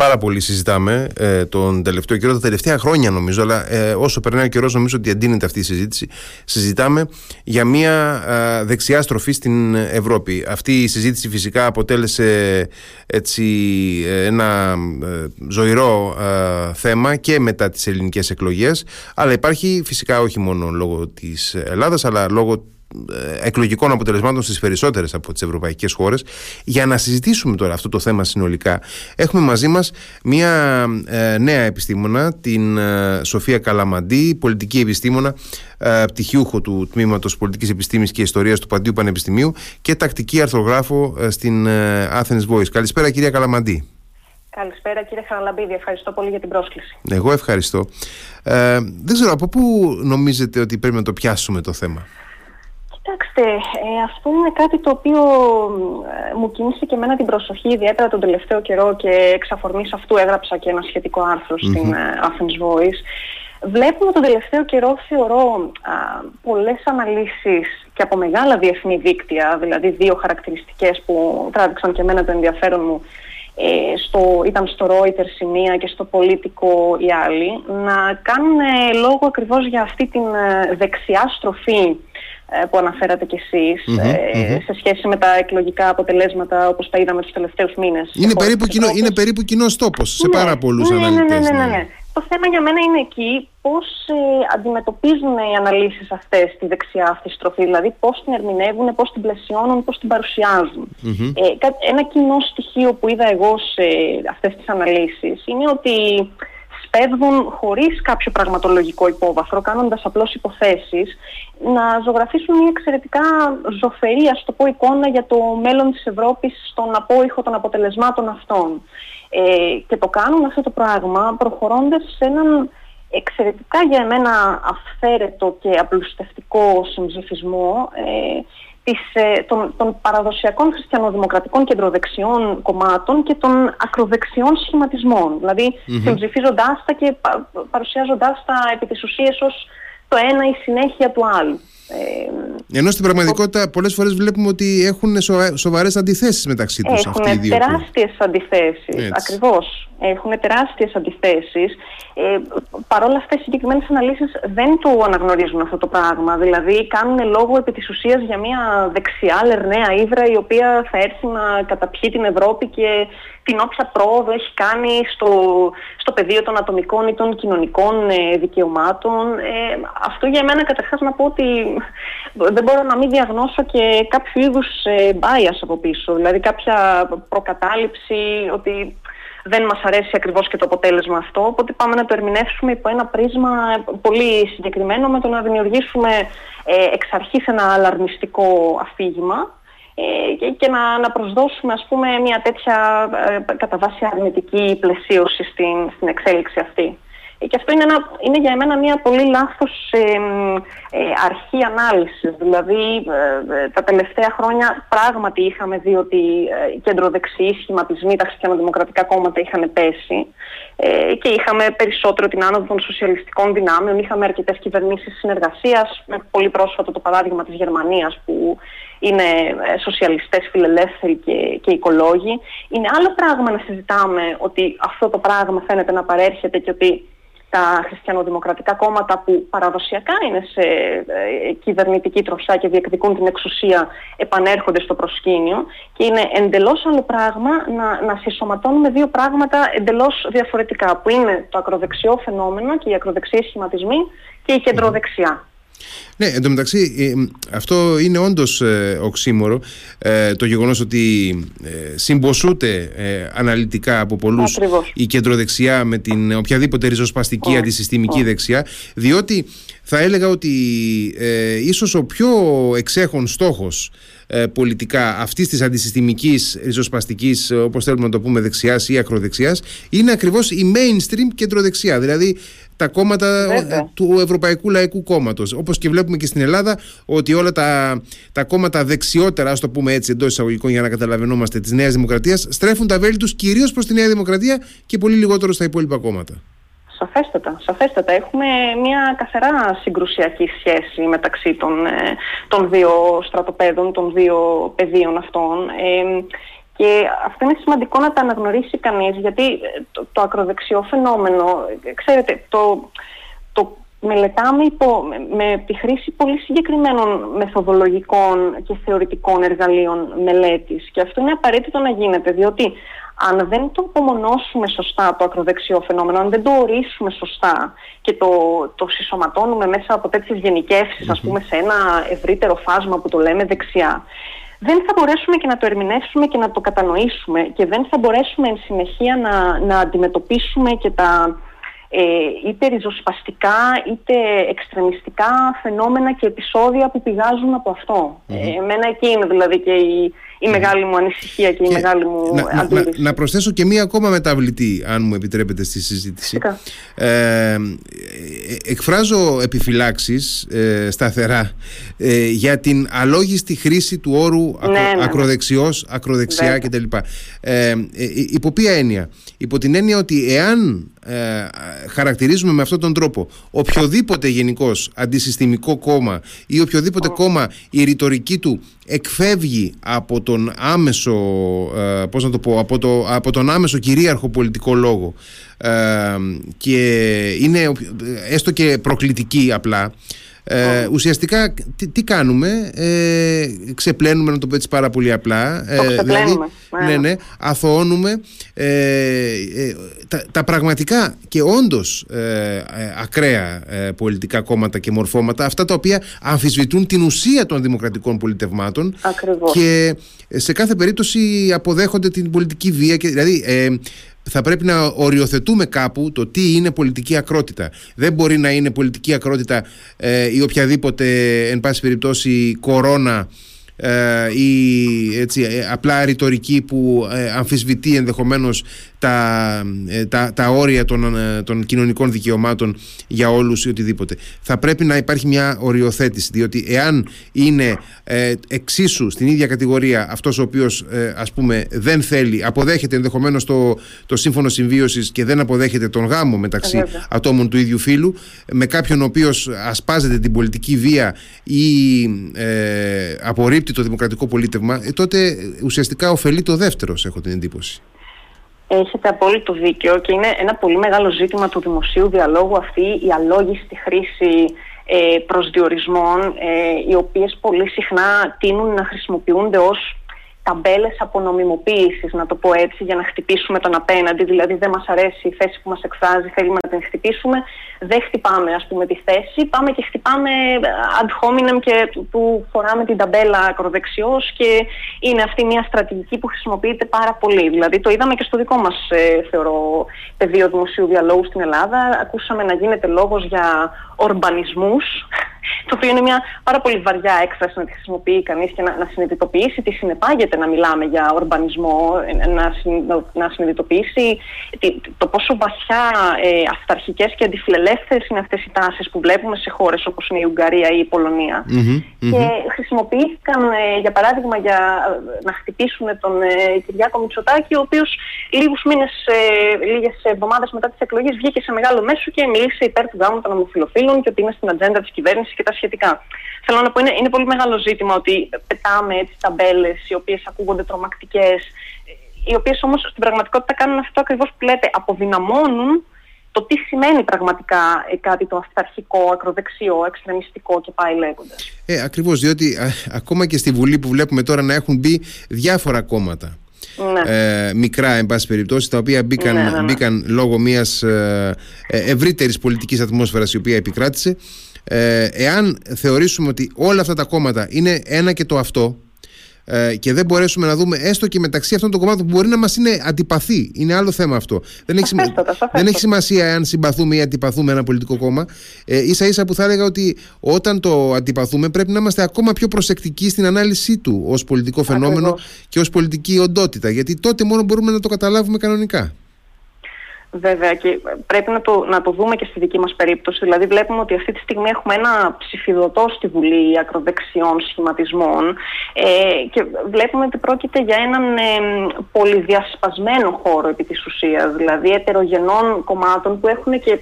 πάρα πολύ συζητάμε τον τελευταίο καιρό, τα τελευταία χρόνια νομίζω, αλλά όσο περνάει ο καιρός νομίζω ότι εντείνεται αυτή η συζήτηση. Συζητάμε για μια δεξιά στροφή στην Ευρώπη. Αυτή η συζήτηση φυσικά αποτέλεσε έτσι ένα ζωηρό θέμα και μετά τις ελληνικές εκλογές, αλλά υπάρχει φυσικά όχι μόνο λόγω της Ελλάδας, αλλά λόγω εκλογικών αποτελεσμάτων στις περισσότερες από τις ευρωπαϊκές χώρες. Για να συζητήσουμε τώρα αυτό το θέμα συνολικά, έχουμε μαζί μας μια νέα επιστήμονα, την Σοφία Καλαμαντή, πολιτική επιστήμονα, πτυχιούχο του τμήματος Πολιτικής Επιστήμης και Ιστορίας του Παντίου Πανεπιστημίου και τακτική αρθρογράφο στην Athens Voice. Καλησπέρα κυρία Καλαμαντή. Καλησπέρα κύριε Χαναλαμπίδη, ευχαριστώ πολύ για την πρόσκληση. Εγώ ευχαριστώ. Δεν ξέρω από πού νομίζετε ότι πρέπει να το πιάσουμε το θέμα. Κοιτάξτε, αυτό είναι κάτι το οποίο μου κίνησε και εμένα την προσοχή, ιδιαίτερα τον τελευταίο καιρό, και εξ αφορμής αυτού έγραψα και ένα σχετικό άρθρο στην Athens Voice. Βλέπουμε τον τελευταίο καιρό, θεωρώ, πολλές αναλύσεις και από μεγάλα διεθνή δίκτυα, δηλαδή δύο χαρακτηριστικές που τράβηξαν και εμένα το ενδιαφέρον μου, ήταν στο Reuters η μία και στο Politico η άλλη, να κάνουν λόγο ακριβώς για αυτή την δεξιά στροφή που αναφέρατε κι εσείς, σε σχέση με τα εκλογικά αποτελέσματα όπως τα είδαμε τους τελευταίους μήνες. Είναι περίπου κοινός τόπος σε πάρα πολλούς αναλυτές. Ναι. Το θέμα για μένα είναι εκεί πώς αντιμετωπίζουν οι αναλύσεις αυτές τη δεξιά αυτή στροφή, δηλαδή πώς την ερμηνεύουν, πώς την πλαισιώνουν, πώς την παρουσιάζουν. Ένα κοινό στοιχείο που είδα εγώ σε αυτές τις αναλύσεις είναι ότι σπέβδουν χωρίς κάποιο πραγματολογικό υπόβαθρο, κάνοντας απλώς υποθέσεις, να ζωγραφίσουν μια εξαιρετικά ζωφερή, ας το πω, εικόνα για το μέλλον της Ευρώπης στον απόϊχο των αποτελεσμάτων αυτών. Και το κάνουν αυτό το πράγμα προχωρώντας σε έναν εξαιρετικά για εμένα αυθαίρετο και απλουστευτικό συμψηφισμό των παραδοσιακών χριστιανοδημοκρατικών κεντροδεξιών κομμάτων και των ακροδεξιών σχηματισμών. Δηλαδή συμψηφίζοντάς τα και παρουσιάζοντάς τα επί της ουσίας ως το ένα η συνέχεια του άλλου. Ενώ στην πραγματικότητα πολλές φορές βλέπουμε ότι έχουν σοβαρές αντιθέσεις μεταξύ τους. Έχουν τεράστιες αντιθέσεις, ακριβώς. Έχουν τεράστιες αντιθέσεις. Παρόλα αυτά οι συγκεκριμένες αναλύσεις δεν το αναγνωρίζουν αυτό το πράγμα. Δηλαδή κάνουν λόγο επί της ουσίας για μια δεξιά λερναία ύδρα, η οποία θα έρθει να καταπιεί την Ευρώπη και την όποια πρόοδο έχει κάνει στο πεδίο των ατομικών ή των κοινωνικών δικαιωμάτων. Αυτό για μένα, καταρχάς να πω ότι δεν μπορώ να μην διαγνώσω και κάποιο είδους bias από πίσω, δηλαδή κάποια προκατάληψη ότι δεν μας αρέσει ακριβώς και το αποτέλεσμα αυτό, οπότε πάμε να το ερμηνεύσουμε υπό ένα πρίσμα πολύ συγκεκριμένο, με το να δημιουργήσουμε εξ αρχής ένα αλαρμιστικό αφήγημα και να προσδώσουμε, ας πούμε, μια τέτοια κατά βάση αρνητική πλαισίωση στην εξέλιξη αυτή. Και αυτό είναι για εμένα μια πολύ λάθος αρχή ανάλυσης. Δηλαδή τα τελευταία χρόνια πράγματι είχαμε δει ότι οι κεντροδεξιοί σχηματισμοί, τα χριστιανοδημοκρατικά κόμματα είχαν πέσει και είχαμε περισσότερο την άνοδο των σοσιαλιστικών δυνάμεων, είχαμε αρκετές κυβερνήσεις συνεργασίας, με πολύ πρόσφατο το παράδειγμα της Γερμανίας που είναι σοσιαλιστές, φιλελεύθεροι και οικολόγοι. Είναι άλλο πράγμα να συζητάμε ότι αυτό το πράγμα φαίνεται να παρέρχεται και ότι τα χριστιανοδημοκρατικά κόμματα που παραδοσιακά είναι σε κυβερνητική τροχιά και διεκδικούν την εξουσία επανέρχονται στο προσκήνιο, και είναι εντελώς άλλο πράγμα να συσσωματώνουμε δύο πράγματα εντελώς διαφορετικά, που είναι το ακροδεξιό φαινόμενο και οι ακροδεξιοί σχηματισμοί και η κεντροδεξιά. Ναι, εντωμεταξύ αυτό είναι όντως οξύμορο, το γεγονός ότι συμποσούται αναλυτικά από πολλούς η κεντροδεξιά με την οποιαδήποτε ριζοσπαστική αντισυστημική δεξιά, διότι θα έλεγα ότι ίσως ο πιο εξέχων στόχος πολιτικά αυτής της αντισυστημικής ριζοσπαστικής, όπως θέλουμε να το πούμε, δεξιάς ή ακροδεξιάς, είναι ακριβώς η mainstream κεντροδεξιά, δηλαδή τα κόμματα του Ευρωπαϊκού Λαϊκού Κόμματος. Όπως και βλέπουμε και στην Ελλάδα, ότι όλα τα κόμματα δεξιότερα, ας το πούμε έτσι εντός εισαγωγικών για να καταλαβαίνόμαστε, της Νέας Δημοκρατίας, στρέφουν τα βέλη τους κυρίως προς τη Νέα Δημοκρατία και πολύ λιγότερο στα υπόλοιπα κόμματα. Σαφέστατα. Έχουμε μια καθαρά συγκρουσιακή σχέση μεταξύ των δύο στρατοπέδων, των δύο πεδίων αυτών. Και αυτό είναι σημαντικό να τα αναγνωρίσει κανείς, γιατί το ακροδεξιό φαινόμενο. Ξέρετε, το μελετάμε με τη χρήση πολύ συγκεκριμένων μεθοδολογικών και θεωρητικών εργαλείων μελέτης. Και αυτό είναι απαραίτητο να γίνεται, διότι αν δεν το απομονώσουμε σωστά το ακροδεξιό φαινόμενο, αν δεν το ορίσουμε σωστά και το συσσωματώνουμε μέσα από τέτοιες γενικεύσεις, ας πούμε, σε ένα ευρύτερο φάσμα που το λέμε δεξιά, δεν θα μπορέσουμε και να το ερμηνεύσουμε και να το κατανοήσουμε και δεν θα μπορέσουμε εν συνεχεία να αντιμετωπίσουμε και τα είτε ριζοσπαστικά είτε εξτρεμιστικά φαινόμενα και επεισόδια που πηγάζουν από αυτό. Εμένα εκεί είναι δηλαδή και η μεγάλη μου ανησυχία και η μεγάλη μου αντίληψη. Να προσθέσω και μία ακόμα μεταβλητή, αν μου επιτρέπετε, στη συζήτηση. Εκφράζω επιφυλάξεις σταθερά για την αλόγιστη χρήση του όρου ακροδεξιός, ακροδεξιά κτλ. Υπό ποια έννοια? Υπό την έννοια ότι εάν χαρακτηρίζουμε με αυτόν τον τρόπο οποιοδήποτε γενικώς αντισυστημικό κόμμα ή οποιοδήποτε κόμμα, η ρητορική του εκφεύγει από τον άμεσο από τον άμεσο κυρίαρχο πολιτικό λόγο και είναι έστω και προκλητική απλά, ουσιαστικά τι κάνουμε? Ξεπλένουμε, να το πω έτσι πάρα πολύ απλά, δηλαδή, αθωώνουμε τα πραγματικά και όντως ακραία πολιτικά κόμματα και μορφώματα, αυτά τα οποία αμφισβητούν την ουσία των δημοκρατικών πολιτευμάτων. Ακριβώς. Και σε κάθε περίπτωση αποδέχονται την πολιτική βία και, δηλαδή, θα πρέπει να οριοθετούμε κάπου το τι είναι πολιτική ακρότητα. Δεν μπορεί να είναι πολιτική ακρότητα ή οποιαδήποτε, εν πάση περιπτώσει, κορώνα ή έτσι, απλά ρητορική που αμφισβητεί ενδεχομένως τα όρια των κοινωνικών δικαιωμάτων για όλους ή οτιδήποτε. Θα πρέπει να υπάρχει μια οριοθέτηση, διότι εάν είναι εξίσου στην ίδια κατηγορία αυτός ο οποίος ας πούμε δεν θέλει, αποδέχεται ενδεχομένως το σύμφωνο συμβίωσης και δεν αποδέχεται τον γάμο μεταξύ ατόμων του ίδιου φύλου, με κάποιον ο οποίος ασπάζεται την πολιτική βία ή απορρίπτει το δημοκρατικό πολίτευμα, τότε ουσιαστικά ωφελεί το δεύτερο, έχω την εντύπωση. Έχετε απόλυτο δίκιο και είναι ένα πολύ μεγάλο ζήτημα του δημοσίου διαλόγου αυτή η αλόγιστη χρήση προσδιορισμών, οι οποίες πολύ συχνά τείνουν να χρησιμοποιούνται ως ταμπέλες απονομιμοποίησης, να το πω έτσι, για να χτυπήσουμε τον απέναντι. Δηλαδή, δεν μας αρέσει η θέση που μας εκφράζει, θέλουμε να την χτυπήσουμε, δεν χτυπάμε, ας πούμε, τη θέση, πάμε και χτυπάμε ad hominem και του φοράμε την ταμπέλα ακροδεξιός, και είναι αυτή μια στρατηγική που χρησιμοποιείται πάρα πολύ. Δηλαδή, το είδαμε και στο δικό μας, θεωρώ, πεδίο δημοσίου διαλόγου στην Ελλάδα. Ακούσαμε να γίνεται λόγος για ορμπανισμούς, το οποίο είναι μια πάρα πολύ βαριά έκφραση να τη χρησιμοποιεί κανείς και να συνειδητοποιήσει τι συνεπάγεται να μιλάμε για ορμπανισμό, να συνειδητοποιήσει το πόσο βαθιά αυταρχικές και αντιφιλελεύθερες είναι αυτές οι τάσεις που βλέπουμε σε χώρες όπως είναι η Ουγγαρία ή η Πολωνία. Και χρησιμοποιήθηκαν, για παράδειγμα, για να χτυπήσουν τον Κυριάκο Μητσοτάκη, ο οποίος λίγες εβδομάδες μετά τις εκλογές βγήκε σε μεγάλο μέσο και μίλησε υπέρ του γάμου των ομοφυλοφίλων και ότι είναι στην ατζέντα της κυβέρνησης και τα σχετικά. Θέλω να πω, είναι πολύ μεγάλο ζήτημα ότι πετάμε έτσι ταμπέλες οι οποίες ακούγονται τρομακτικές, οι οποίες όμως στην πραγματικότητα κάνουν αυτό ακριβώς που λέτε, αποδυναμώνουν το τι σημαίνει πραγματικά κάτι το αυταρχικό, ακροδεξιό, εξτρεμιστικό και πάει λέγοντας. Ακριβώς, διότι ακόμα και στη Βουλή που βλέπουμε τώρα να έχουν μπει διάφορα κόμματα. Μικρά, εν πάση περιπτώσει, τα οποία μπήκαν λόγω μιας ευρύτερης πολιτικής ατμόσφαιρας η οποία επικράτησε. Εάν θεωρήσουμε ότι όλα αυτά τα κόμματα είναι ένα και το αυτό και δεν μπορέσουμε να δούμε έστω και μεταξύ αυτών των κομμάτων που μπορεί να μας είναι αντιπαθή, είναι άλλο θέμα αυτό, δεν έχει σημασία εάν συμπαθούμε ή αντιπαθούμε ένα πολιτικό κόμμα, ίσα ίσα που θα έλεγα ότι όταν το αντιπαθούμε πρέπει να είμαστε ακόμα πιο προσεκτικοί στην ανάλυση του ως πολιτικό φαινόμενο και ως πολιτική οντότητα, γιατί τότε μόνο μπορούμε να το καταλάβουμε κανονικά. Βέβαια, και πρέπει να το δούμε και στη δική μας περίπτωση. Δηλαδή, βλέπουμε ότι αυτή τη στιγμή έχουμε ένα ψηφιδωτό στη Βουλή ακροδεξιών σχηματισμών και βλέπουμε ότι πρόκειται για έναν πολυδιασπασμένο χώρο επί της ουσίας, δηλαδή ετερογενών κομμάτων που έχουν και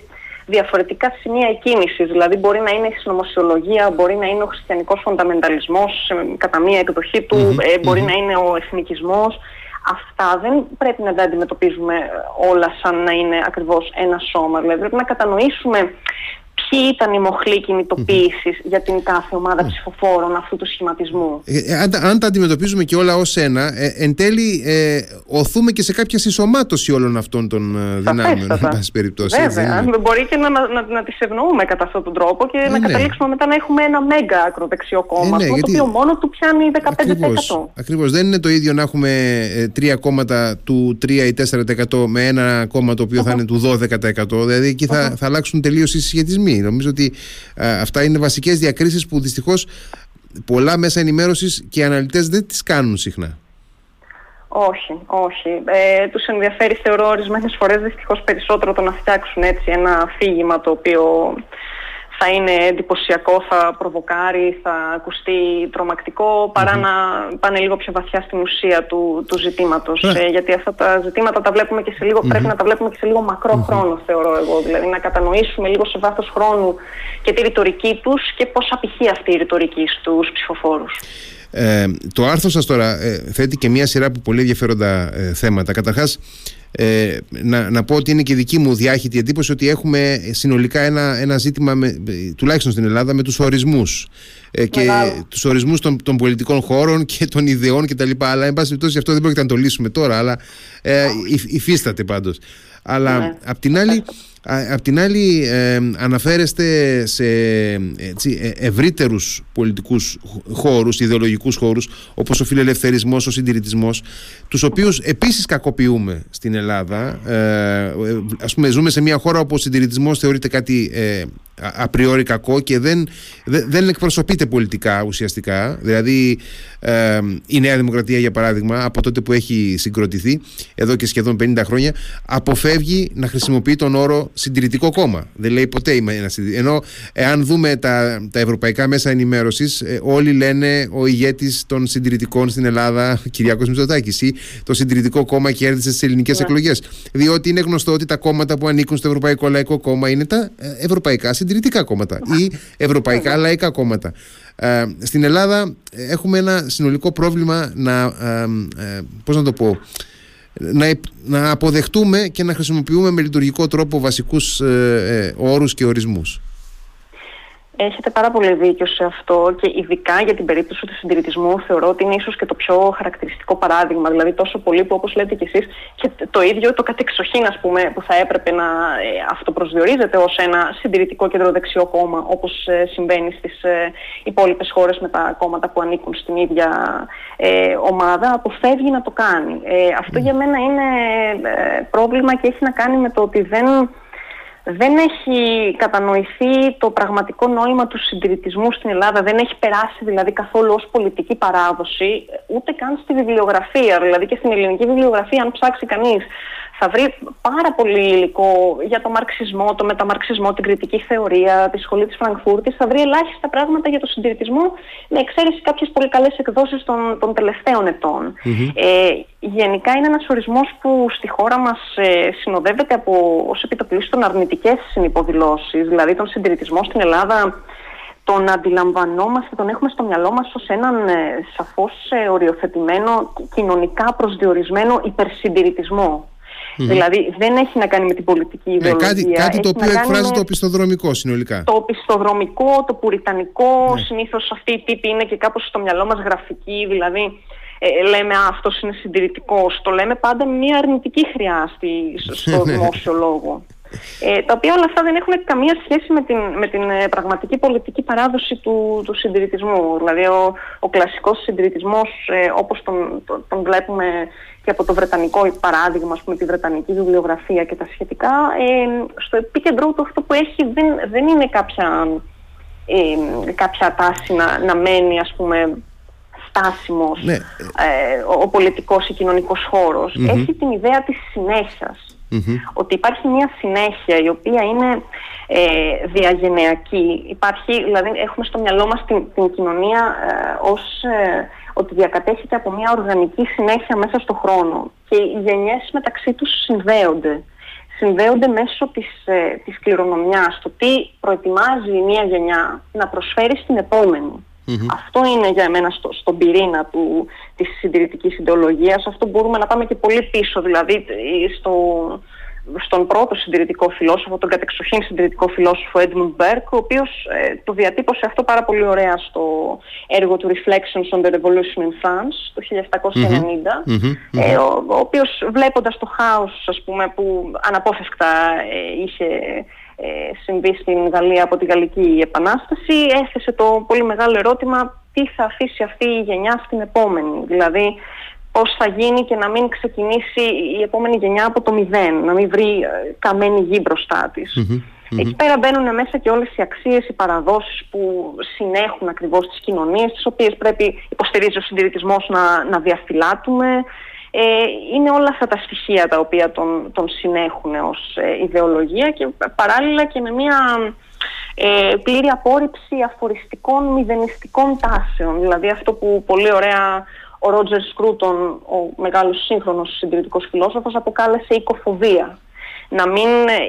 διαφορετικά σημεία εκκίνησης. Δηλαδή, μπορεί να είναι η συνωμοσιολογία, μπορεί να είναι ο χριστιανικός φονταμενταλισμός κατά μία εκδοχή του, μπορεί να είναι ο εθνικισμός. αυτά δεν πρέπει να τα αντιμετωπίζουμε όλα σαν να είναι ακριβώς ένα σώμα. Δηλαδή πρέπει να κατανοήσουμε ποιοι ήταν οι μοχλοί κινητοποίησης για την κάθε ομάδα ψηφοφόρων αυτού του σχηματισμού. Αν τα αντιμετωπίζουμε και όλα ως ένα, εν τέλει οθούμε και σε κάποια συσσωμάτωση όλων αυτών των δυνάμεων. Βέβαια, μπορεί και να τις ευνοούμε κατά αυτόν τον τρόπο και να καταλήξουμε μετά να έχουμε ένα μέγα ακροδεξιό κόμμα, το οποίο μόνο του πιάνει 15%. Ακριβώς. Δεν είναι το ίδιο να έχουμε τρία κόμματα του 3 ή 4% με ένα κόμμα το οποίο θα είναι του 12%. Δηλαδή εκεί θα αλλάξουν τελείως οι συσχετισμοί. Νομίζω ότι αυτά είναι βασικές διακρίσεις που δυστυχώς πολλά μέσα ενημέρωσης και οι αναλυτές δεν τις κάνουν συχνά. Όχι. Τους ενδιαφέρει, θεωρώ, ορισμένες φορές δυστυχώς περισσότερο το να φτιάξουν έτσι ένα αφήγημα το οποίο θα είναι εντυπωσιακό, θα προβοκάρει, θα ακουστεί τρομακτικό, παρά να πάνε λίγο πιο βαθιά στην ουσία του ζητήματος. Γιατί αυτά τα ζητήματα τα βλέπουμε και σε λίγο, πρέπει να τα βλέπουμε και σε λίγο μακρό χρόνο, θεωρώ εγώ. Δηλαδή να κατανοήσουμε λίγο σε βάθος χρόνου και τη ρητορική τους και πώς απηχεί αυτή η ρητορική στους ψηφοφόρους. Το άρθρο σας τώρα θέτει και μια σειρά από πολύ ενδιαφέροντα θέματα. Καταρχάς, να πω ότι είναι και δική μου διάχυτη εντύπωση ότι έχουμε συνολικά ένα ζήτημα, τουλάχιστον στην Ελλάδα, με τους ορισμούς και τους ορισμούς των πολιτικών χώρων και των ιδεών κτλ. Αλλά, εν πάση περιπτώσει, αυτό δεν πρόκειται να το λύσουμε τώρα, αλλά υφίσταται πάντως. Αλλά απ' την άλλη αναφέρεστε σε ευρύτερους πολιτικούς χώρους, ιδεολογικούς χώρους, όπως ο φιλελευθερισμός, ο συντηρητισμός, τους οποίους επίσης κακοποιούμε στην Ελλάδα. Ας πούμε, ζούμε σε μια χώρα όπου ο συντηρητισμός θεωρείται κάτι απριόρι κακό και δεν εκπροσωπείται πολιτικά ουσιαστικά. Δηλαδή η Νέα Δημοκρατία, για παράδειγμα, από τότε που έχει συγκροτηθεί εδώ και σχεδόν 50 χρόνια, αποφεύγει να χρησιμοποιεί τον όρο συντηρητικό κόμμα. Δεν λέει ποτέ είμαι ένα συντηρητικό. Ενώ εάν δούμε τα ευρωπαϊκά μέσα ενημέρωσης, όλοι λένε ο ηγέτης των συντηρητικών στην Ελλάδα, Κυριάκος Μητσοτάκης, ή το συντηρητικό κόμμα κέρδισε στις ελληνικές εκλογές. Διότι είναι γνωστό ότι τα κόμματα που ανήκουν στο Ευρωπαϊκό Λαϊκό Κόμμα είναι τα ευρωπαϊκά συντηρητικά κόμματα ή ευρωπαϊκά λαϊκά κόμματα. Στην Ελλάδα έχουμε ένα συνολικό πρόβλημα να αποδεχτούμε και να χρησιμοποιούμε με λειτουργικό τρόπο βασικούς όρους και ορισμούς. Έχετε πάρα πολύ δίκιο σε αυτό και ειδικά για την περίπτωση του συντηρητισμού θεωρώ ότι είναι ίσως και το πιο χαρακτηριστικό παράδειγμα. Δηλαδή τόσο πολύ που, όπως λέτε κι εσείς, και το ίδιο το κατεξοχήν, ας πούμε, που θα έπρεπε να αυτοπροσδιορίζεται ως ένα συντηρητικό κεντροδεξιό κόμμα, όπως συμβαίνει στις υπόλοιπες χώρες με τα κόμματα που ανήκουν στην ίδια ομάδα, αποφεύγει να το κάνει. Αυτό για μένα είναι πρόβλημα και έχει να κάνει με το ότι δεν έχει κατανοηθεί το πραγματικό νόημα του συντηρητισμού στην Ελλάδα. Δεν έχει περάσει δηλαδή καθόλου ως πολιτική παράδοση, ούτε καν στη βιβλιογραφία. Δηλαδή και στην ελληνική βιβλιογραφία, αν ψάξει κανείς, θα βρει πάρα πολύ υλικό για τον μαρξισμό, τον μεταμαρξισμό, την κριτική θεωρία, τη σχολή της Φραγκφούρτης. Θα βρει ελάχιστα πράγματα για τον συντηρητισμό, με εξαίρεση κάποιες πολύ καλές εκδόσεις των τελευταίων ετών. Γενικά είναι ένας ορισμός που στη χώρα μας συνοδεύεται από ως επιτοπλίστων αρνητικές συνυποδηλώσεις. Δηλαδή τον συντηρητισμό στην Ελλάδα τον αντιλαμβανόμαστε, τον έχουμε στο μυαλό μας ως έναν σαφώς οριοθετημένο, κοινωνικά προσδιορισμένο υπερσυντηρητισμό. Δηλαδή δεν έχει να κάνει με την πολιτική ιδεολογία. Κάτι το οποίο εκφράζει το οπισθοδρομικό συνολικά. Το οπισθοδρομικό, το πουριτανικό, συνήθως αυτοί οι τύποι είναι και κάπως στο μυαλό μας γραφικοί, δηλαδή λέμε αυτός είναι συντηρητικός, το λέμε πάντα με μια αρνητική χρειά στο δημόσιο λόγο. Τα οποία όλα αυτά δεν έχουν καμία σχέση με την πραγματική πολιτική παράδοση του συντηρητισμού. Δηλαδή ο κλασικός συντηρητισμός, όπως τον βλέπουμε και από το βρετανικό παράδειγμα, ας πούμε, τη βρετανική βιβλιογραφία και τα σχετικά, στο επίκεντρό του αυτό που έχει δεν είναι κάποια τάση να μένει, ας πούμε, στάσιμος ο πολιτικός ή κοινωνικός χώρος. Έχει την ιδέα της συνέχειας. Ότι υπάρχει μια συνέχεια η οποία είναι διαγενειακή. Υπάρχει, δηλαδή έχουμε στο μυαλό μας την κοινωνία ότι διακατέχει και από μια οργανική συνέχεια μέσα στον χρόνο και οι γενιές μεταξύ τους συνδέονται μέσω της κληρονομιάς, το τι προετοιμάζει μια γενιά να προσφέρει στην επόμενη. Αυτό είναι για εμένα στον πυρήνα της συντηρητικής ιδεολογίας. Αυτό μπορούμε να πάμε και πολύ πίσω, δηλαδή στον πρώτο συντηρητικό φιλόσοφο, τον κατεξοχήν συντηρητικό φιλόσοφο Edmund Burke, ο οποίος το διατύπωσε αυτό πάρα πολύ ωραία στο έργο του Reflections on the Revolution in France το 1790, ο οποίος βλέποντας το χάος, ας πούμε, που αναπόφευκτα είχε συμβεί στην Γαλλία από τη Γαλλική Επανάσταση, έθεσε το πολύ μεγάλο ερώτημα τι θα αφήσει αυτή η γενιά στην επόμενη, δηλαδή πώς θα γίνει και να μην ξεκινήσει η επόμενη γενιά από το μηδέν, να μην βρει καμένη γη μπροστά της. Εκεί πέρα μπαίνουν μέσα και όλες οι αξίες, οι παραδόσεις που συνέχουν ακριβώς τις κοινωνίες, τις οποίες πρέπει, υποστηρίζει ο συντηρητισμός, να διαφυλάττουμε. Είναι όλα αυτά τα στοιχεία τα οποία τον συνέχουν ως ιδεολογία, και παράλληλα και με μια πλήρη απόρριψη αφοριστικών μηδενιστικών τάσεων. Δηλαδή αυτό που πολύ ωραία ο Ρότζερ Σκρούτον, ο μεγάλος σύγχρονος συντηρητικός φιλόσοφος, αποκάλεσε οικοφοβία. Να μην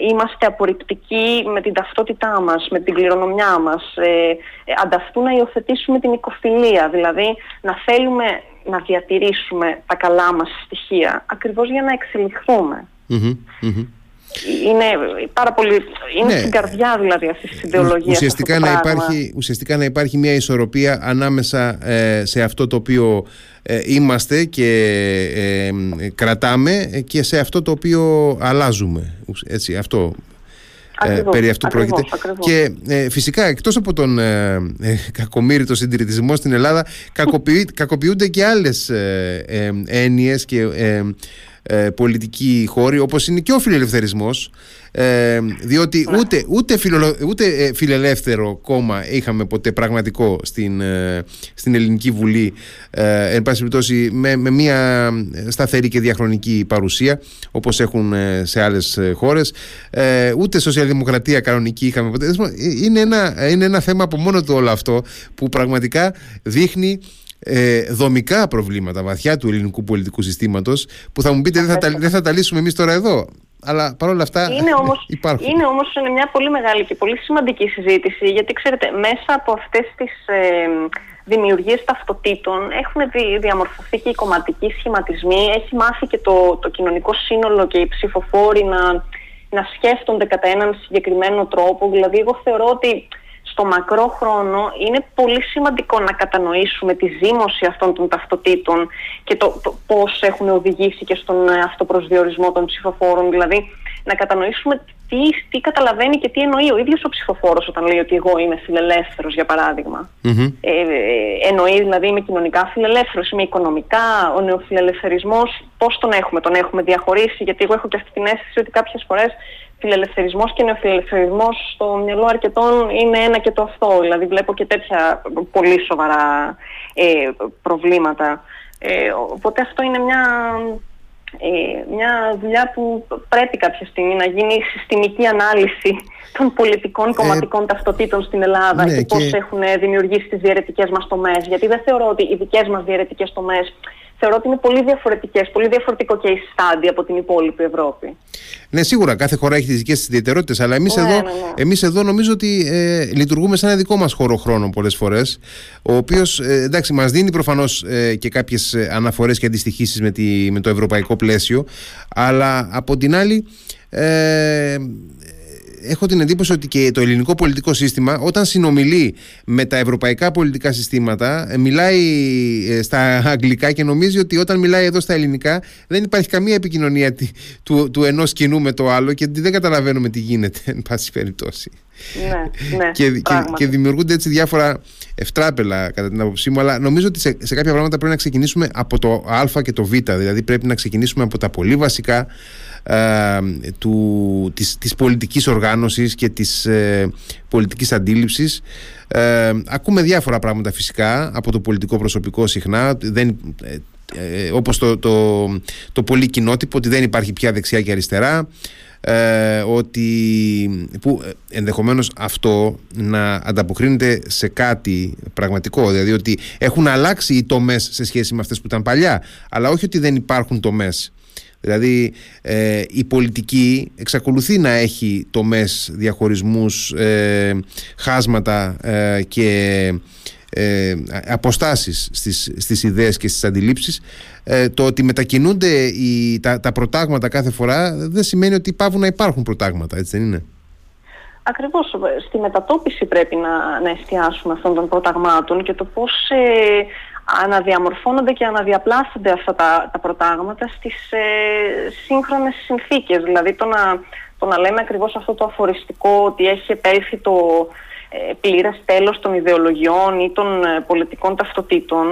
είμαστε απορριπτικοί με την ταυτότητά μας, με την κληρονομιά μας, ανταυτού να υιοθετήσουμε την οικοφιλία, δηλαδή να θέλουμε να διατηρήσουμε τα καλά μας στοιχεία, ακριβώς για να εξελιχθούμε. Είναι πάρα πολύ, είναι στην καρδιά δηλαδή αυτής της ιδεολογίας. Ουσιαστικά να υπάρχει μια ισορροπία ανάμεσα σε αυτό το οποίο είμαστε και κρατάμε και σε αυτό το οποίο αλλάζουμε. Έτσι, αυτό. Περί αυτού πρόκειται. Και φυσικά εκτός από τον κακομοίρητο συντηρητισμό στην Ελλάδα, κακοποιούνται και άλλες έννοιες και πολιτικοί χώροι, όπως είναι και ο φιλελευθερισμός, διότι ούτε φιλελεύθερο κόμμα είχαμε ποτέ πραγματικό στην Ελληνική Βουλή, εν πάση περιπτώσει με μια σταθερή και διαχρονική παρουσία όπως έχουν σε άλλες χώρες, ούτε σοσιαλδημοκρατία κανονική είχαμε ποτέ. Είναι ένα θέμα από μόνο του όλο αυτό, που πραγματικά δείχνει δομικά προβλήματα βαθιά του ελληνικού πολιτικού συστήματος, που θα μου πείτε δεν θα τα λύσουμε εμείς τώρα εδώ, αλλά παρόλα αυτά υπάρχουν. Είναι μια πολύ μεγάλη και πολύ σημαντική συζήτηση, γιατί ξέρετε, μέσα από αυτές τις δημιουργίες ταυτοτήτων έχουν διαμορφωθεί και οι κομματικοί σχηματισμοί, έχει μάθει και το κοινωνικό σύνολο και οι ψηφοφόροι να σκέφτονται κατά έναν συγκεκριμένο τρόπο. Δηλαδή εγώ θεωρώ ότι στο μακρό χρόνο είναι πολύ σημαντικό να κατανοήσουμε τη ζήμωση αυτών των ταυτοτήτων και το πώς έχουν οδηγήσει και στον αυτοπροσδιορισμό των ψηφοφόρων. Δηλαδή να κατανοήσουμε τι καταλαβαίνει και τι εννοεί ο ίδιος ο ψηφοφόρος όταν λέει ότι εγώ είμαι φιλελεύθερος, για παράδειγμα. Εννοεί δηλαδή είμαι κοινωνικά φιλελεύθερος, είμαι οικονομικά, ο νεοφιλελευθερισμός πώς τον έχουμε διαχωρίσει, γιατί εγώ έχω και αυτή την αίσθηση ότι κάποιες φορές φιλελευθερισμός και νεοφιλελευθερισμός στο μυαλό αρκετών είναι ένα και το αυτό. Δηλαδή βλέπω και τέτοια πολύ σοβαρά προβλήματα. Οπότε αυτό είναι μια δουλειά που πρέπει κάποια στιγμή να γίνει, η συστημική ανάλυση των πολιτικών κομματικών ταυτοτήτων στην Ελλάδα, και πώς έχουν δημιουργήσει τις διαιρετικές μας τομές. Γιατί δεν θεωρώ ότι οι δικές μας διαιρετικές τομές, θεωρώ ότι είναι πολύ διαφορετικές, πολύ διαφορετικό και η στάντη από την υπόλοιπη Ευρώπη. Ναι, σίγουρα, κάθε χώρα έχει τις δικές της ιδιαιτερότητες, αλλά εμείς εδώ νομίζω ότι λειτουργούμε σαν ένα δικό μας χώρο χρόνο πολλές φορές, ο οποίος μας δίνει προφανώς και κάποιες αναφορές και αντιστοιχήσεις με το ευρωπαϊκό πλαίσιο, αλλά από την άλλη έχω την εντύπωση ότι και το ελληνικό πολιτικό σύστημα, όταν συνομιλεί με τα ευρωπαϊκά πολιτικά συστήματα, μιλάει στα αγγλικά και νομίζει ότι όταν μιλάει εδώ στα ελληνικά δεν υπάρχει καμία επικοινωνία του ενός κοινού με το άλλο και δεν καταλαβαίνουμε τι γίνεται, εν πάση περιπτώσει. Ναι, και δημιουργούνται έτσι διάφορα ευτράπελα, κατά την άποψή μου. Αλλά νομίζω ότι σε κάποια πράγματα πρέπει να ξεκινήσουμε από το Α και το Β. Δηλαδή πρέπει να ξεκινήσουμε από τα πολύ βασικά της πολιτικής οργάνωσης και της πολιτικής αντίληψης. Ακούμε διάφορα πράγματα φυσικά από το πολιτικό προσωπικό συχνά, όπως το πολύ κοινότυπο, ότι δεν υπάρχει πια δεξιά και αριστερά, που ενδεχομένως αυτό να ανταποκρίνεται σε κάτι πραγματικό, δηλαδή ότι έχουν αλλάξει οι τομές σε σχέση με αυτές που ήταν παλιά, αλλά όχι ότι δεν υπάρχουν τομές. Δηλαδή η πολιτική εξακολουθεί να έχει τομές, διαχωρισμούς, χάσματα και αποστάσεις στις ιδέες και στις αντιλήψεις, το ότι μετακινούνται τα προτάγματα κάθε φορά δεν σημαίνει ότι παύουν να υπάρχουν προτάγματα, έτσι δεν είναι? Ακριβώς, στη μετατόπιση πρέπει να εστιάσουμε αυτών των προταγμάτων και το πώς αναδιαμορφώνονται και αναδιαπλάσσονται αυτά τα προτάγματα στις σύγχρονες συνθήκες. Δηλαδή το να λέμε ακριβώς αυτό το αφοριστικό ότι έχει επέλθει το πλήρες τέλος των ιδεολογιών ή των πολιτικών ταυτοτήτων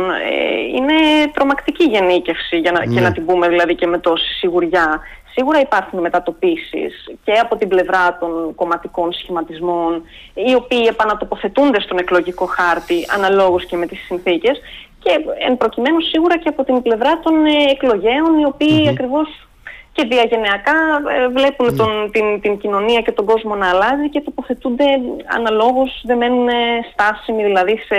είναι τρομακτική γενίκευση και να την πούμε δηλαδή και με τόση σιγουριά. Σίγουρα υπάρχουν μετατοπίσεις και από την πλευρά των κομματικών σχηματισμών, οι οποίοι επανατοποθετούνται στον εκλογικό χάρτη αναλόγως και με τις συνθήκες, και εν προκειμένου σίγουρα και από την πλευρά των εκλογέων, οι οποίοι ακριβώς και διαγενειακά βλέπουν την κοινωνία και τον κόσμο να αλλάζει και τοποθετούνται αναλόγως, δεν μένουν στάσιμοι δηλαδή σε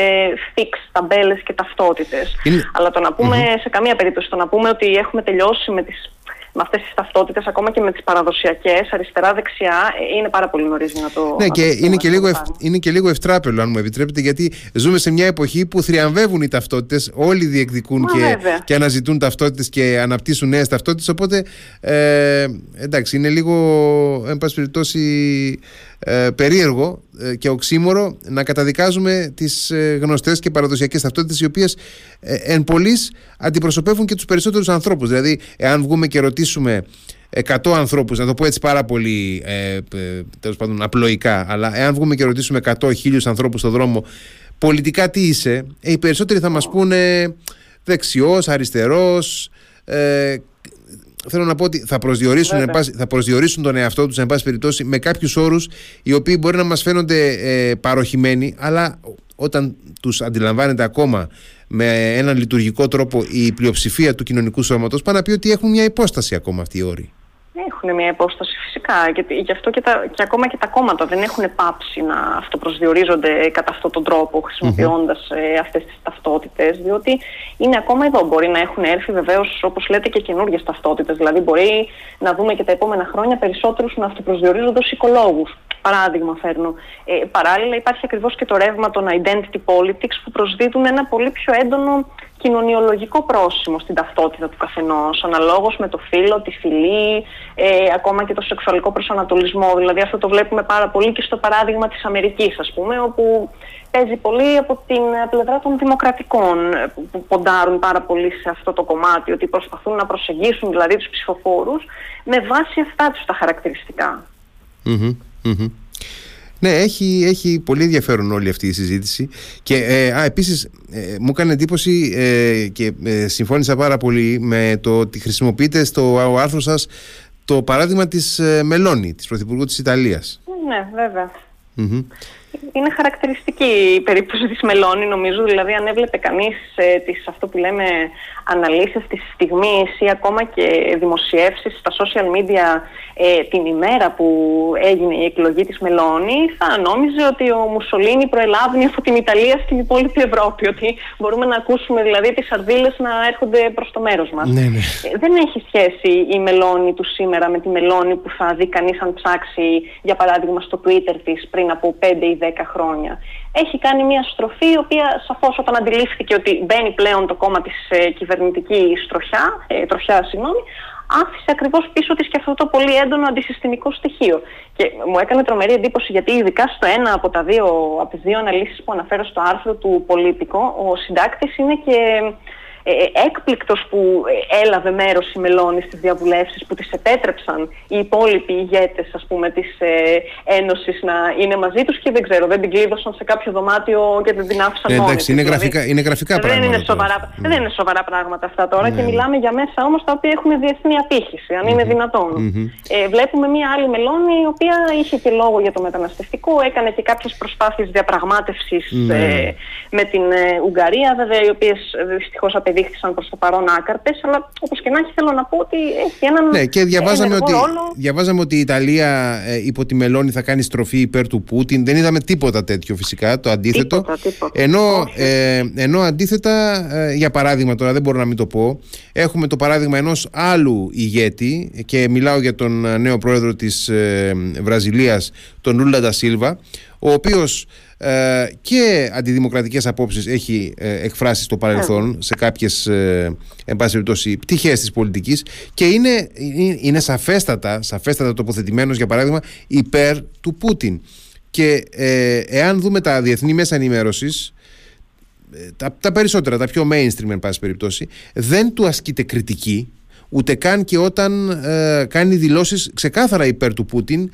φίξ, ταμπέλες και ταυτότητες. Αλλά το να πούμε σε καμία περίπτωση, το να πούμε ότι έχουμε τελειώσει με αυτές τις ταυτότητες, ακόμα και με τις παραδοσιακές, αριστερά-δεξιά, είναι πάρα πολύ νωρίς να το... Ναι, και είναι και λίγο ευτράπελο, αν μου επιτρέπετε, γιατί ζούμε σε μια εποχή που θριαμβεύουν οι ταυτότητες, όλοι διεκδικούν και αναζητούν ταυτότητες και αναπτύσσουν νέες ταυτότητες, οπότε, εντάξει, είναι λίγο, εν πάση περιπτώσει, περίεργο και οξύμορο να καταδικάζουμε τις γνωστές και παραδοσιακές ταυτότητες, οι οποίες εν πολλοίς αντιπροσωπεύουν και τους περισσότερους ανθρώπους. Δηλαδή, εάν βγούμε και ρωτήσουμε 100 ανθρώπους, να το πω έτσι πάρα πολύ τέλος πάντων απλοϊκά, αλλά εάν βγούμε και ρωτήσουμε 100-1000 ανθρώπους στον δρόμο, πολιτικά τι είσαι, οι περισσότεροι θα μας πούνε δεξιός, αριστερός. Θέλω να πω ότι θα προσδιορίσουν τον εαυτό τους, εν πάση περιπτώσει, με κάποιους όρους οι οποίοι μπορεί να μας φαίνονται παροχημένοι, αλλά όταν τους αντιλαμβάνεται ακόμα με έναν λειτουργικό τρόπο η πλειοψηφία του κοινωνικού σώματος, πάνε να πει ότι έχουν μια υπόσταση ακόμα αυτοί οι όροι. Έχουν μια υπόσταση φυσικά, γιατί γι' αυτό και ακόμα και τα κόμματα δεν έχουν πάψει να αυτοπροσδιορίζονται κατά αυτόν τον τρόπο, χρησιμοποιώντας αυτές τις ταυτότητες, διότι είναι ακόμα εδώ. Μπορεί να έχουν έρθει βεβαίως, όπως λέτε, και καινούργιες ταυτότητες. Δηλαδή, μπορεί να δούμε και τα επόμενα χρόνια περισσότερους να αυτοπροσδιορίζονται ως οικολόγους. Παράδειγμα φέρνω. Παράλληλα, υπάρχει ακριβώς και το ρεύμα των identity politics που προσδίδουν ένα πολύ πιο έντονο κοινωνιολογικό πρόσημο στην ταυτότητα του καθενός, αναλόγως με το φύλο, τη φυλή, ακόμα και το σεξουαλικό προσανατολισμό. Δηλαδή, αυτό το βλέπουμε πάρα πολύ και στο παράδειγμα της Αμερικής, ας πούμε, όπου παίζει πολύ από την πλευρά των δημοκρατικών, που ποντάρουν πάρα πολύ σε αυτό το κομμάτι, ότι προσπαθούν να προσεγγίσουν δηλαδή τους ψηφοφόρους με βάση αυτά τους τα χαρακτηριστικά. Ναι, έχει πολύ ενδιαφέρον όλη αυτή η συζήτηση. Και επίσης μου έκανε εντύπωση και συμφώνησα πάρα πολύ με το ότι χρησιμοποιείτε στο άρθρο σας το παράδειγμα της Μελόνι, της Πρωθυπουργού της Ιταλίας. Ναι, βέβαια. Είναι χαρακτηριστική η περίπτωση της Μελόνι, νομίζω. Δηλαδή, αν έβλεπε κανείς τις, αυτό που λέμε, αναλύσεις της στιγμής ή ακόμα και δημοσιεύσεις στα social media την ημέρα που έγινε η εκλογή της Μελόνι, θα νόμιζε ότι ο Μουσολίνι προελάβει από την Ιταλία στην υπόλοιπη Ευρώπη, ότι μπορούμε να ακούσουμε δηλαδή τις σαρδίλες να έρχονται προς το μέρος μας. Ναι, ναι. Δεν έχει σχέση η Μελόνι του σήμερα με τη Μελόνι που θα δει κανείς αν ψάξει, για παράδειγμα, στο Twitter της πριν από 5 ή 10 χρόνια. Έχει κάνει μια στροφή, η οποία σαφώς όταν αντιλήφθηκε ότι μπαίνει πλέον το κόμμα της κυβερνητικής τροχιάς, άφησε ακριβώς πίσω της και αυτό το πολύ έντονο αντισυστημικό στοιχείο. Και μου έκανε τρομερή εντύπωση, γιατί ειδικά στο ένα από τις δύο αναλύσεις που αναφέρω στο άρθρο του Politico, ο συντάκτης είναι και έκπληκτος που έλαβε μέρος η Μελόνι στις διαβουλεύσεις που τις επέτρεψαν οι υπόλοιποι ηγέτες, ας πούμε, της Ένωσης να είναι μαζί τους, και δεν ξέρω, δεν την κλείδωσαν σε κάποιο δωμάτιο και δεν την άφησαν μόνη. Εντάξει, είναι γραφικά πράγματα. Δεν είναι σοβαρά πράγματα αυτά τώρα, και μιλάμε για μέσα όμως τα οποία έχουν διεθνή απήχηση, αν είναι δυνατόν. Βλέπουμε μια άλλη Μελόνι, η οποία είχε και λόγο για το μεταναστευτικό, έκανε και κάποιες προσπάθειες διαπραγμάτευσης με την Ουγγαρία, βέβαια, οι οποίες δυστυχώς δείχτησαν προς το παρόν άκαρτες, αλλά όπως και να έχει, θέλω να πω ότι έχει έναν. Ναι, και διαβάζαμε ότι η Ιταλία υπό τη Μελόνι θα κάνει στροφή υπέρ του Πούτιν. Δεν είδαμε τίποτα τέτοιο, φυσικά, το αντίθετο. Τίποτα. Ενώ αντίθετα, για παράδειγμα, τώρα δεν μπορώ να μην το πω, έχουμε το παράδειγμα ενός άλλου ηγέτη, και μιλάω για τον νέο πρόεδρο της Βραζιλίας, τον Λούλα ντα Σίλβα, ο οποίος και αντιδημοκρατικές απόψεις έχει εκφράσει στο παρελθόν σε κάποιες εν πάση περιπτώσει πτυχές της πολιτικής, και είναι σαφέστατα τοποθετημένος, για παράδειγμα, υπέρ του Πούτιν. Και εάν δούμε τα διεθνή μέσα ενημέρωσης, τα περισσότερα, τα πιο mainstream εν πάση περιπτώσει, δεν του ασκείται κριτική, ούτε καν και όταν κάνει δηλώσεις ξεκάθαρα υπέρ του Πούτιν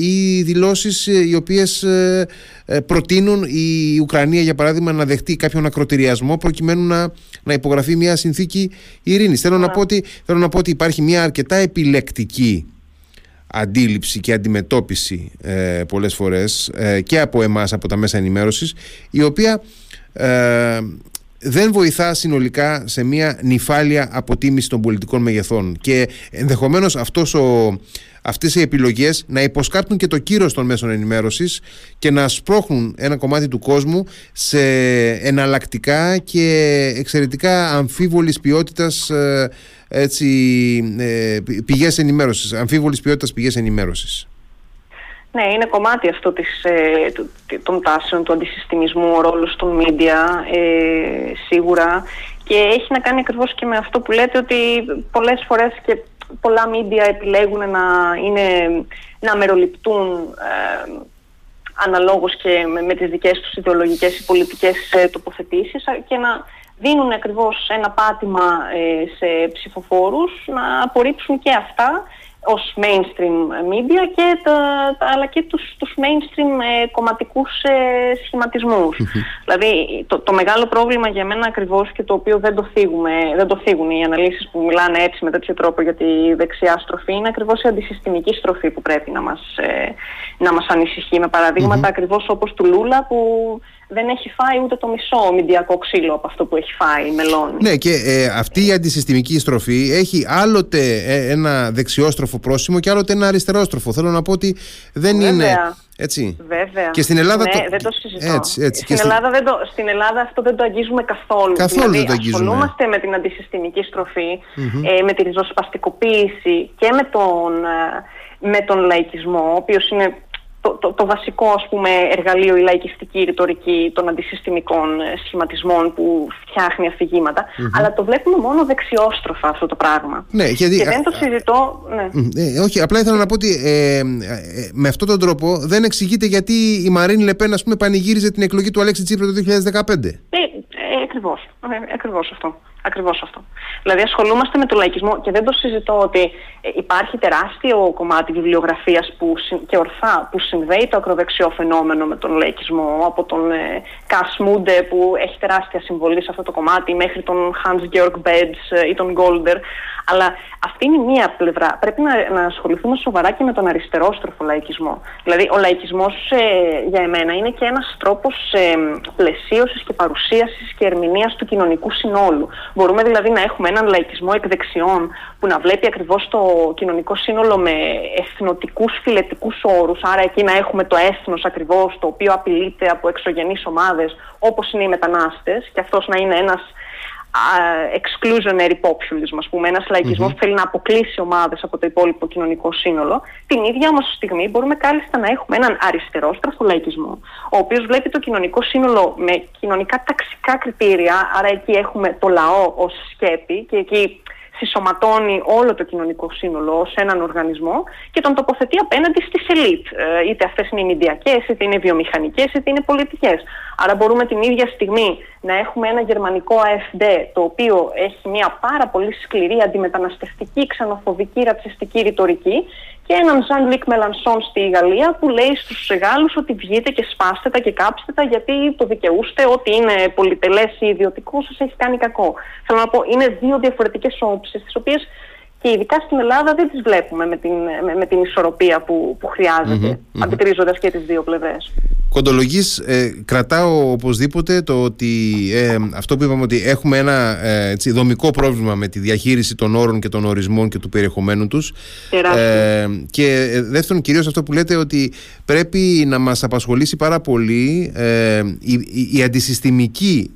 ή δηλώσεις οι οποίες προτείνουν η Ουκρανία, για παράδειγμα, να δεχτεί κάποιον ακροτηριασμό προκειμένου να υπογραφεί μια συνθήκη ειρήνης. Θέλω να πω ότι υπάρχει μια αρκετά επιλεκτική αντίληψη και αντιμετώπιση πολλές φορές και από εμάς, από τα μέσα ενημέρωσης, η οποία δεν βοηθά συνολικά σε μια νηφάλια αποτίμηση των πολιτικών μεγεθών, και ενδεχομένως αυτές οι επιλογές να υποσκάπτουν και το κύρος των μέσων ενημέρωσης και να σπρώχνουν ένα κομμάτι του κόσμου σε εναλλακτικά και εξαιρετικά αμφίβολης ποιότητας πηγές ενημέρωσης, Ναι, είναι κομμάτι αυτό των τάσεων, του αντισυστημισμού, ο ρόλος των μίντια, σίγουρα. Και έχει να κάνει ακριβώς και με αυτό που λέτε, ότι πολλές φορές και πολλά μίντια επιλέγουν να μεροληπτούν αναλόγως και με τις δικές τους ιδεολογικές ή πολιτικές τοποθετήσεις, και να δίνουν ακριβώς ένα πάτημα σε ψηφοφόρους να απορρίψουν και αυτά ως mainstream media, και αλλά και τους mainstream κομματικούς σχηματισμούς. Δηλαδή το μεγάλο πρόβλημα για μένα ακριβώς, και το οποίο δεν το θίγουν οι αναλύσεις που μιλάνε έτσι με τέτοιο τρόπο για τη δεξιά στροφή, είναι ακριβώς η αντισυστημική στροφή που πρέπει να μας ανησυχεί, με παραδείγματα ακριβώς όπως του Λούλα, που δεν έχει φάει ούτε το μισό μηντιακό ξύλο από αυτό που έχει φάει η Μελόνι. Ναι, και αυτή η αντισυστημική στροφή έχει άλλοτε ένα δεξιόστροφο πρόσημο και άλλοτε ένα αριστερόστροφο. Θέλω να πω ότι δεν είναι. Έτσι. Βέβαια. Και στην Ελλάδα, ναι, δεν το συζητώ. Έτσι. Στην Ελλάδα αυτό δεν το αγγίζουμε καθόλου. Καθόλου δηλαδή, δεν το αγγίζουμε. Ασχολούμαστε με την αντισυστημική στροφή, με τη ριζοσπαστικοποίηση και με τον λαϊκισμό, ο οποίος είναι το βασικό, ας πούμε, εργαλείο, η λαϊκιστική ρητορική των αντισυστημικών σχηματισμών που φτιάχνει αφηγήματα, αλλά το βλέπουμε μόνο δεξιόστροφα αυτό το πράγμα. Ναι, γιατί και δεν το συζητώ. Ναι. Όχι, απλά ήθελα να πω ότι με αυτόν τον τρόπο δεν εξηγείται γιατί η Μαρίν Λεπέν, ας πούμε, πανηγύριζε την εκλογή του Αλέξη Τσίπρα το 2015. Ακριβώς αυτό. Δηλαδή ασχολούμαστε με τον λαϊκισμό, και δεν το συζητώ ότι υπάρχει τεράστιο κομμάτι βιβλιογραφίας και ορθά που συνδέει το ακροδεξιό φαινόμενο με τον λαϊκισμό, από τον Κασμούντε που έχει τεράστια συμβολή σε αυτό το κομμάτι, μέχρι τον Hans-Georg Betz ή τον Golder. Αλλά αυτή είναι μία πλευρά. Πρέπει να ασχοληθούμε σοβαρά και με τον αριστερόστροφο λαϊκισμό. Δηλαδή, ο λαϊκισμός για εμένα είναι και ένας τρόπος πλαισίωσης και παρουσίασης και ερμηνείας του κοινωνικού συνόλου. Μπορούμε δηλαδή να έχουμε έναν λαϊκισμό εκ δεξιών που να βλέπει ακριβώς το κοινωνικό σύνολο με εθνοτικούς φιλετικούς όρους. Άρα, εκεί να έχουμε το έθνος ακριβώς, το οποίο απειλείται από εξωγενείς ομάδες, όπως είναι οι μετανάστες, και αυτός να είναι ένας exclusionary populism, ας πούμε, ένας λαϊκισμός που θέλει να αποκλείσει ομάδες από το υπόλοιπο κοινωνικό σύνολο. Την ίδια όμως στιγμή μπορούμε κάλλιστα να έχουμε έναν αριστερόστροφο λαϊκισμό, ο οποίος βλέπει το κοινωνικό σύνολο με κοινωνικά ταξικά κριτήρια, άρα εκεί έχουμε το λαό ως σκέπη, και εκεί συσσωματώνει όλο το κοινωνικό σύνολο σε έναν οργανισμό και τον τοποθετεί απέναντι στις ελίτ. Είτε αυτές είναι οι μηντιακές, είτε είναι βιομηχανικές, είτε είναι πολιτικές. Άρα μπορούμε την ίδια στιγμή να έχουμε ένα γερμανικό AfD, το οποίο έχει μια πάρα πολύ σκληρή αντιμεταναστευτική, ξενοφοβική, ρατσιστική ρητορική, και έναν Jean-Luc Mélenchon στη Γαλλία που λέει στους Γάλλους ότι βγείτε και σπάστε τα και κάψτε τα, γιατί το δικαιούστε, ό,τι είναι πολυτελές ή ιδιωτικό σας έχει κάνει κακό. Θέλω να πω, είναι δύο διαφορετικές όψεις, τις οποίες και ειδικά στην Ελλάδα δεν τις βλέπουμε με την ισορροπία που χρειάζεται, αντικρίζοντας και τις δύο πλευρές. Κοντολογής, κρατάω οπωσδήποτε το ότι αυτό που είπαμε, ότι έχουμε ένα δομικό πρόβλημα με τη διαχείριση των όρων και των ορισμών και του περιεχομένου τους. Και δεύτερον, κυρίως αυτό που λέτε, ότι πρέπει να μας απασχολήσει πάρα πολύ η αντισυστημική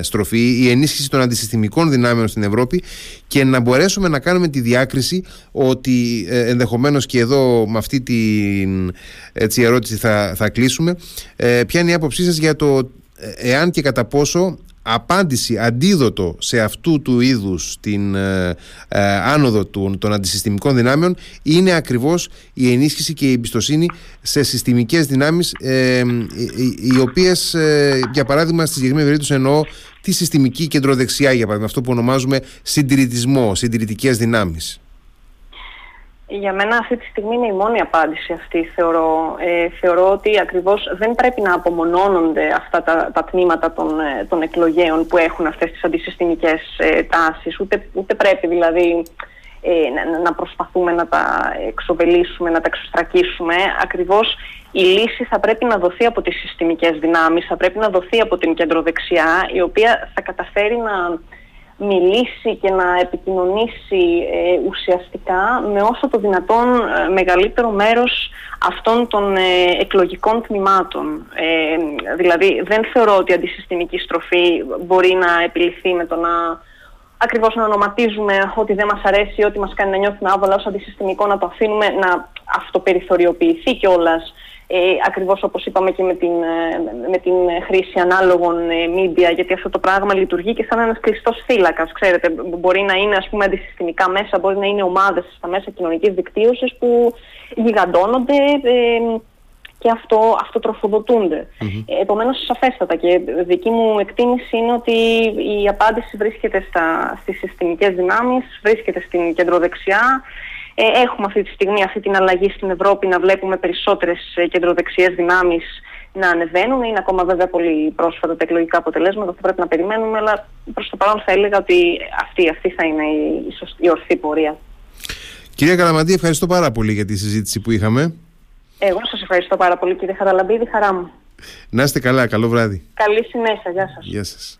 στροφή, η ενίσχυση των αντισυστημικών δυνάμεων στην Ευρώπη, και να μπορέσουμε να κάνουμε τη διάκριση ότι ενδεχομένως, και εδώ με αυτή την ερώτηση θα κλείσουμε, ποια είναι η άποψή σας για το εάν και κατά πόσο απάντηση, αντίδοτο σε αυτού του είδους την άνοδο των αντισυστημικών δυνάμεων είναι ακριβώς η ενίσχυση και η εμπιστοσύνη σε συστημικές δυνάμεις, οι οποίες, για παράδειγμα, στη συγκεκριμένη περίπτωση εννοώ τη συστημική κεντροδεξιά, για παράδειγμα, αυτό που ονομάζουμε συντηρητισμό, συντηρητικές δυνάμεις. Για μένα αυτή τη στιγμή είναι η μόνη απάντηση αυτή, θεωρώ. Θεωρώ ότι ακριβώς δεν πρέπει να απομονώνονται αυτά τα τμήματα των εκλογέων που έχουν αυτές τις αντισυστημικές τάσεις. Ούτε πρέπει δηλαδή να προσπαθούμε να τα εξοβελήσουμε, να τα εξωστρακίσουμε. Ακριβώς η λύση θα πρέπει να δοθεί από τις συστημικές δυνάμεις, θα πρέπει να δοθεί από την κεντροδεξιά, η οποία θα καταφέρει να μιλήσει και να επικοινωνήσει ουσιαστικά με όσο το δυνατόν μεγαλύτερο μέρος αυτών των εκλογικών τμήματων. Δηλαδή δεν θεωρώ ότι η αντισυστημική στροφή μπορεί να επιληθεί με το να ακριβώς να ονοματίζουμε ότι δεν μας αρέσει, ότι μας κάνει να νιώθουμε άβολα ως αντισυστημικό, να το αφήνουμε να αυτοπεριθωριοποιηθεί κιόλας. Ακριβώς όπως είπαμε και με την χρήση ανάλογων media, γιατί αυτό το πράγμα λειτουργεί και σαν ένας κλειστός θύλακας, ξέρετε. Μπορεί να είναι, ας πούμε, αντισυστημικά μέσα, μπορεί να είναι ομάδες στα μέσα κοινωνικής δικτύωσης που γιγαντώνονται και αυτοτροφοδοτούνται. Επομένως, σαφέστατα, και δική μου εκτίμηση είναι ότι η απάντηση βρίσκεται στις συστημικές δυνάμεις, βρίσκεται στην κεντροδεξιά. Έχουμε αυτή τη στιγμή αυτή την αλλαγή στην Ευρώπη, να βλέπουμε περισσότερες κεντροδεξιές δυνάμεις να ανεβαίνουν. Είναι ακόμα βέβαια πολύ πρόσφατα τα εκλογικά αποτελέσματα, θα πρέπει να περιμένουμε, αλλά προς το παρόν θα έλεγα ότι αυτή θα είναι η ορθή πορεία. Κυρία Καλαμαντή, ευχαριστώ πάρα πολύ για τη συζήτηση που είχαμε. Εγώ σας ευχαριστώ πάρα πολύ, κύριε Χαραλαμπίδη, χαρά μου. Να είστε καλά, καλό βράδυ. Καλή συνέχεια, γεια σας. Γεια σας.